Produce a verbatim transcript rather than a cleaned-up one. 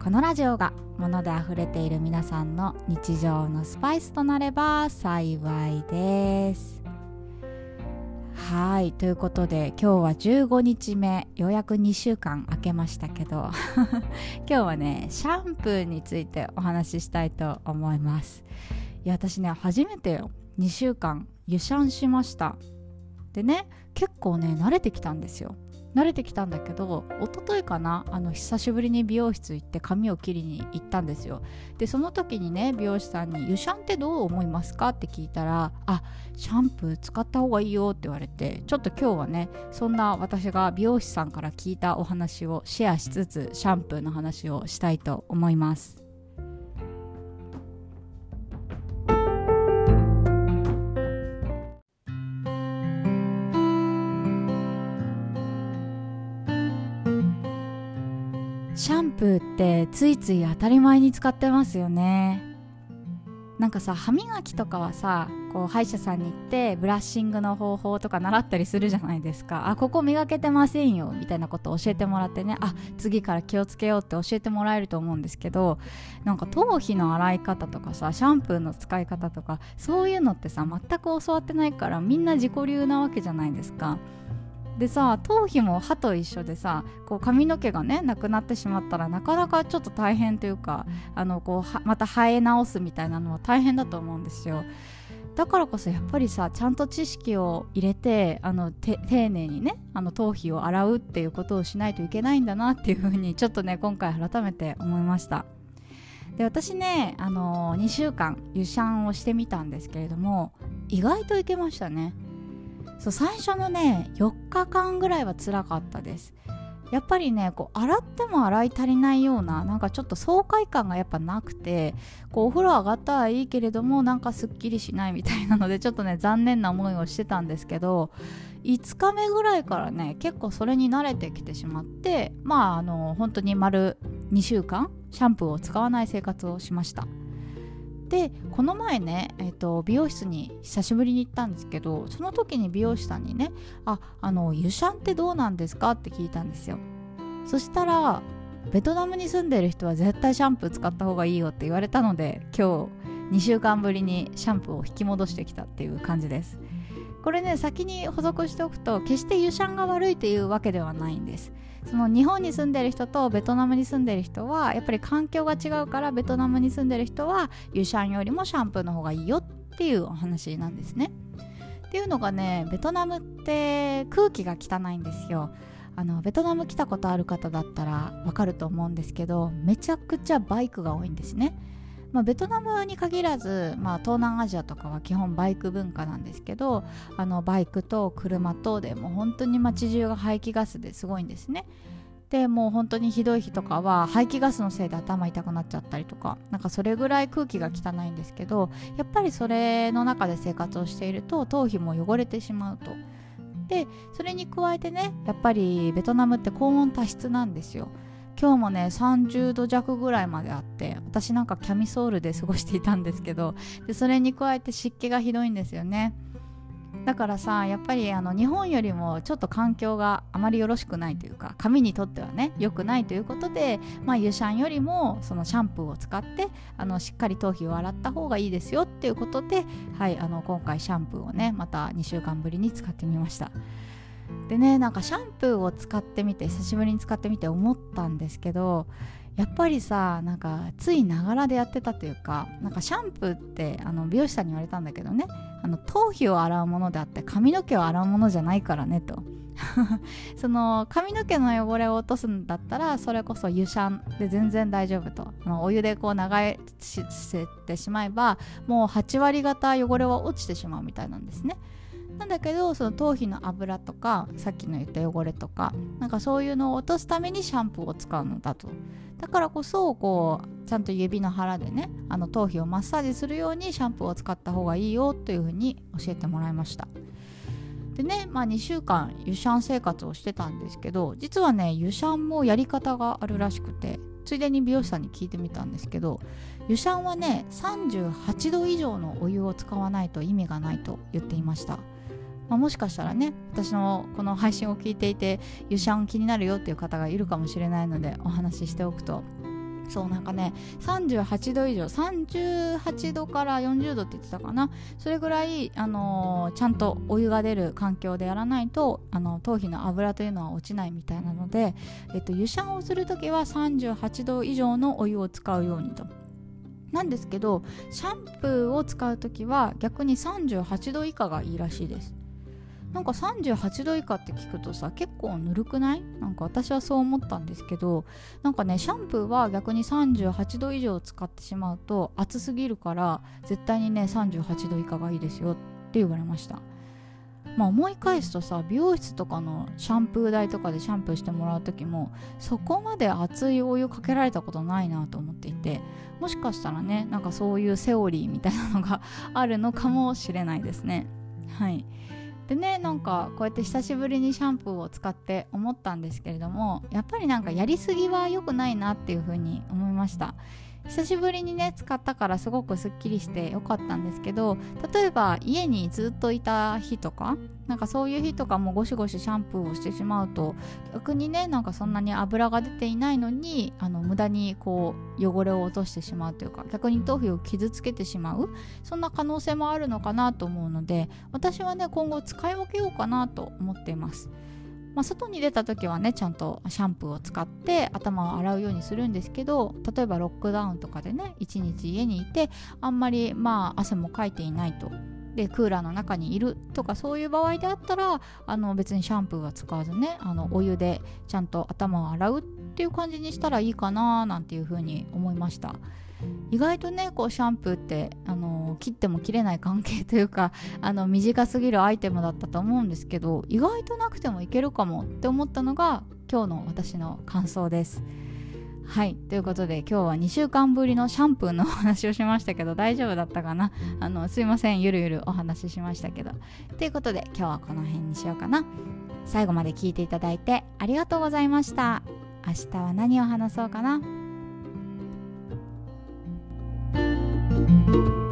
このラジオが物であふれている皆さんの日常のスパイスとなれば幸いです。はい、ということで今日はじゅうごにちめ、ようやくにしゅうかん明けましたけど今日はね、シャンプーについてお話ししたいと思います。いや、私ね、初めてにしゅうかん湯シャンしました。でね、結構ね慣れてきたんですよ。慣れてきたんだけど、一昨日かな、あの久しぶりに美容室行って髪を切りに行ったんですよ。でその時にね、美容師さんに湯シャンってどう思いますかって聞いたら、あ、シャンプー使った方がいいよって言われて、ちょっと今日はね、そんな私が美容師さんから聞いたお話をシェアしつつ、シャンプーの話をしたいと思います。シャンプーってついつい当たり前に使ってますよね。なんかさ、歯磨きとかはさ、こう歯医者さんに行ってブラッシングの方法とか習ったりするじゃないですか。あ、ここ磨けてませんよみたいなことを教えてもらってね、あ、次から気をつけようって教えてもらえると思うんですけど、なんか頭皮の洗い方とかさ、シャンプーの使い方とか、そういうのってさ全く教わってないから、みんな自己流なわけじゃないですか。でさ、頭皮も歯と一緒でさ、こう髪の毛がねなくなってしまったら、なかなかちょっと大変というか、あのこうまた生え直すみたいなのは大変だと思うんですよ。だからこそやっぱりさ、ちゃんと知識を入れて、あのて丁寧にね、あの頭皮を洗うっていうことをしないといけないんだなっていうふうに、ちょっとね今回改めて思いました。で私ね、あのー、にしゅうかん湯シャンをしてみたんですけれども、意外といけましたね。そう、最初のねよっかかんぐらいは辛かったです。やっぱりね、こう洗っても洗い足りないような、なんかちょっと爽快感がやっぱなくて、こうお風呂上がったらいいけれども、なんかすっきりしないみたいなので、ちょっとね残念な思いをしてたんですけど、いつかめぐらいからね結構それに慣れてきてしまって、まああの本当に丸にしゅうかんシャンプーを使わない生活をしました。でこの前ね、えーと、美容室に久しぶりに行ったんですけど、その時に美容師さんにね、あ、あの湯シャンってどうなんですかって聞いたんですよ。そしたら、ベトナムに住んでる人は絶対シャンプー使った方がいいよって言われたので、今日にしゅうかんぶりにシャンプーを引き戻してきたっていう感じです。これね、先に補足しておくと、決して湯シャンが悪いというわけではないんです。その日本に住んでる人とベトナムに住んでる人はやっぱり環境が違うから、ベトナムに住んでる人は湯シャンよりもシャンプーの方がいいよっていうお話なんですね。っていうのがね、ベトナムって空気が汚いんですよ。あのベトナム来たことある方だったらわかると思うんですけど、めちゃくちゃバイクが多いんですね。まあ、ベトナムに限らず、まあ、東南アジアとかは基本バイク文化なんですけど、あのバイクと車とでもう本当に街中が排気ガスですごいんですね。でもう本当にひどい日とかは排気ガスのせいで頭痛くなっちゃったりとか、なんかそれぐらい空気が汚いんですけど、やっぱりそれの中で生活をしていると頭皮も汚れてしまうと。でそれに加えてね、やっぱりベトナムって高温多湿なんですよ。今日もねさんじゅうどじゃくぐらいまであって、私なんかキャミソールで過ごしていたんですけど、でそれに加えて湿気がひどいんですよね。だからさ、やっぱりあの日本よりもちょっと環境があまりよろしくないというか、髪にとってはね良くないということで、まあ、湯シャンよりもそのシャンプーを使って、あのしっかり頭皮を洗った方がいいですよっていうことで、はい、あの今回シャンプーをねまたにしゅうかんぶりに使ってみました。でね、なんかシャンプーを使ってみて、久しぶりに使ってみて思ったんですけど、やっぱりさ、なんかついながらでやってたというか、なんかシャンプーってあの美容師さんに言われたんだけどね、あの頭皮を洗うものであって髪の毛を洗うものじゃないからねとその髪の毛の汚れを落とすんだったら、それこそ湯シャンで全然大丈夫と。あのお湯でこう流してしまえば、もうはちわりがた汚れは落ちてしまうみたいなんですね。なんだけどその頭皮の油とかさっきの言った汚れとかなんかそういうのを落とすためにシャンプーを使うのだと。だからこそこうちゃんと指の腹でねあの頭皮をマッサージするようにシャンプーを使った方がいいよというふうに教えてもらいました。でね、まあ、にしゅうかん湯シャン生活をしてたんですけど、実はね湯シャンもやり方があるらしくて、ついでに美容師さんに聞いてみたんですけど、湯シャンはねさんじゅうはちど以上のお湯を使わないと意味がないと言っていました。まあ、もしかしたらね私のこの配信を聞いていて湯シャン気になるよっていう方がいるかもしれないのでお話ししておくと、そうなんかねさんじゅうはちど以上さんじゅうはちどからよんじゅうどって言ってたかな、それぐらい、あのー、ちゃんとお湯が出る環境でやらないとあの頭皮の油というのは落ちないみたいなので、えっと、湯シャンをするときはさんじゅうはちど以上のお湯を使うようにと。なんですけどシャンプーを使うときは逆にさんじゅうはちど以下がいいらしいです。なんかさんじゅうはちど以下って聞くとさ結構ぬるくない？なんか私はそう思ったんですけど、なんかねシャンプーは逆にさんじゅうはちど以上使ってしまうと熱すぎるから絶対にねさんじゅうはちど以下がいいですよって言われました。まあ、思い返すとさ美容室とかのシャンプー台とかでシャンプーしてもらう時もそこまで熱いお湯かけられたことないなと思っていて、もしかしたらねなんかそういうセオリーみたいなのがあるのかもしれないですね。はい。でね、なんかこうやって久しぶりにシャンプーを使って思ったんですけれども、やっぱりなんかやりすぎは良くないなっていう風に思いました。久しぶりにね使ったからすごくすっきりして良かったんですけど、例えば家にずっといた日とかなんかそういう日とかもゴシゴシシャンプーをしてしまうと逆にねなんかそんなに油が出ていないのにあの無駄にこう汚れを落としてしまうというか逆に頭皮を傷つけてしまう、そんな可能性もあるのかなと思うので、私はね今後使い分けようかなと思っています。まあ、外に出た時はねちゃんとシャンプーを使って頭を洗うようにするんですけど、例えばロックダウンとかでね一日家にいてあんまりまあ汗もかいていないと、でクーラーの中にいるとかそういう場合であったらあの別にシャンプーは使わずねあのお湯でちゃんと頭を洗うっていう感じにしたらいいかななんていうふうに思いました。意外とねこうシャンプーってあの切っても切れない関係というかあの短すぎるアイテムだったと思うんですけど、意外となくてもいけるかもって思ったのが今日の私の感想です。はい。ということで今日はにしゅうかんぶりのシャンプーのお話をしましたけど大丈夫だったかな、あのすいませんゆるゆるお話ししましたけど、ということで今日はこの辺にしようかな。最後まで聞いていただいてありがとうございました。明日は何を話そうかな。Thank you.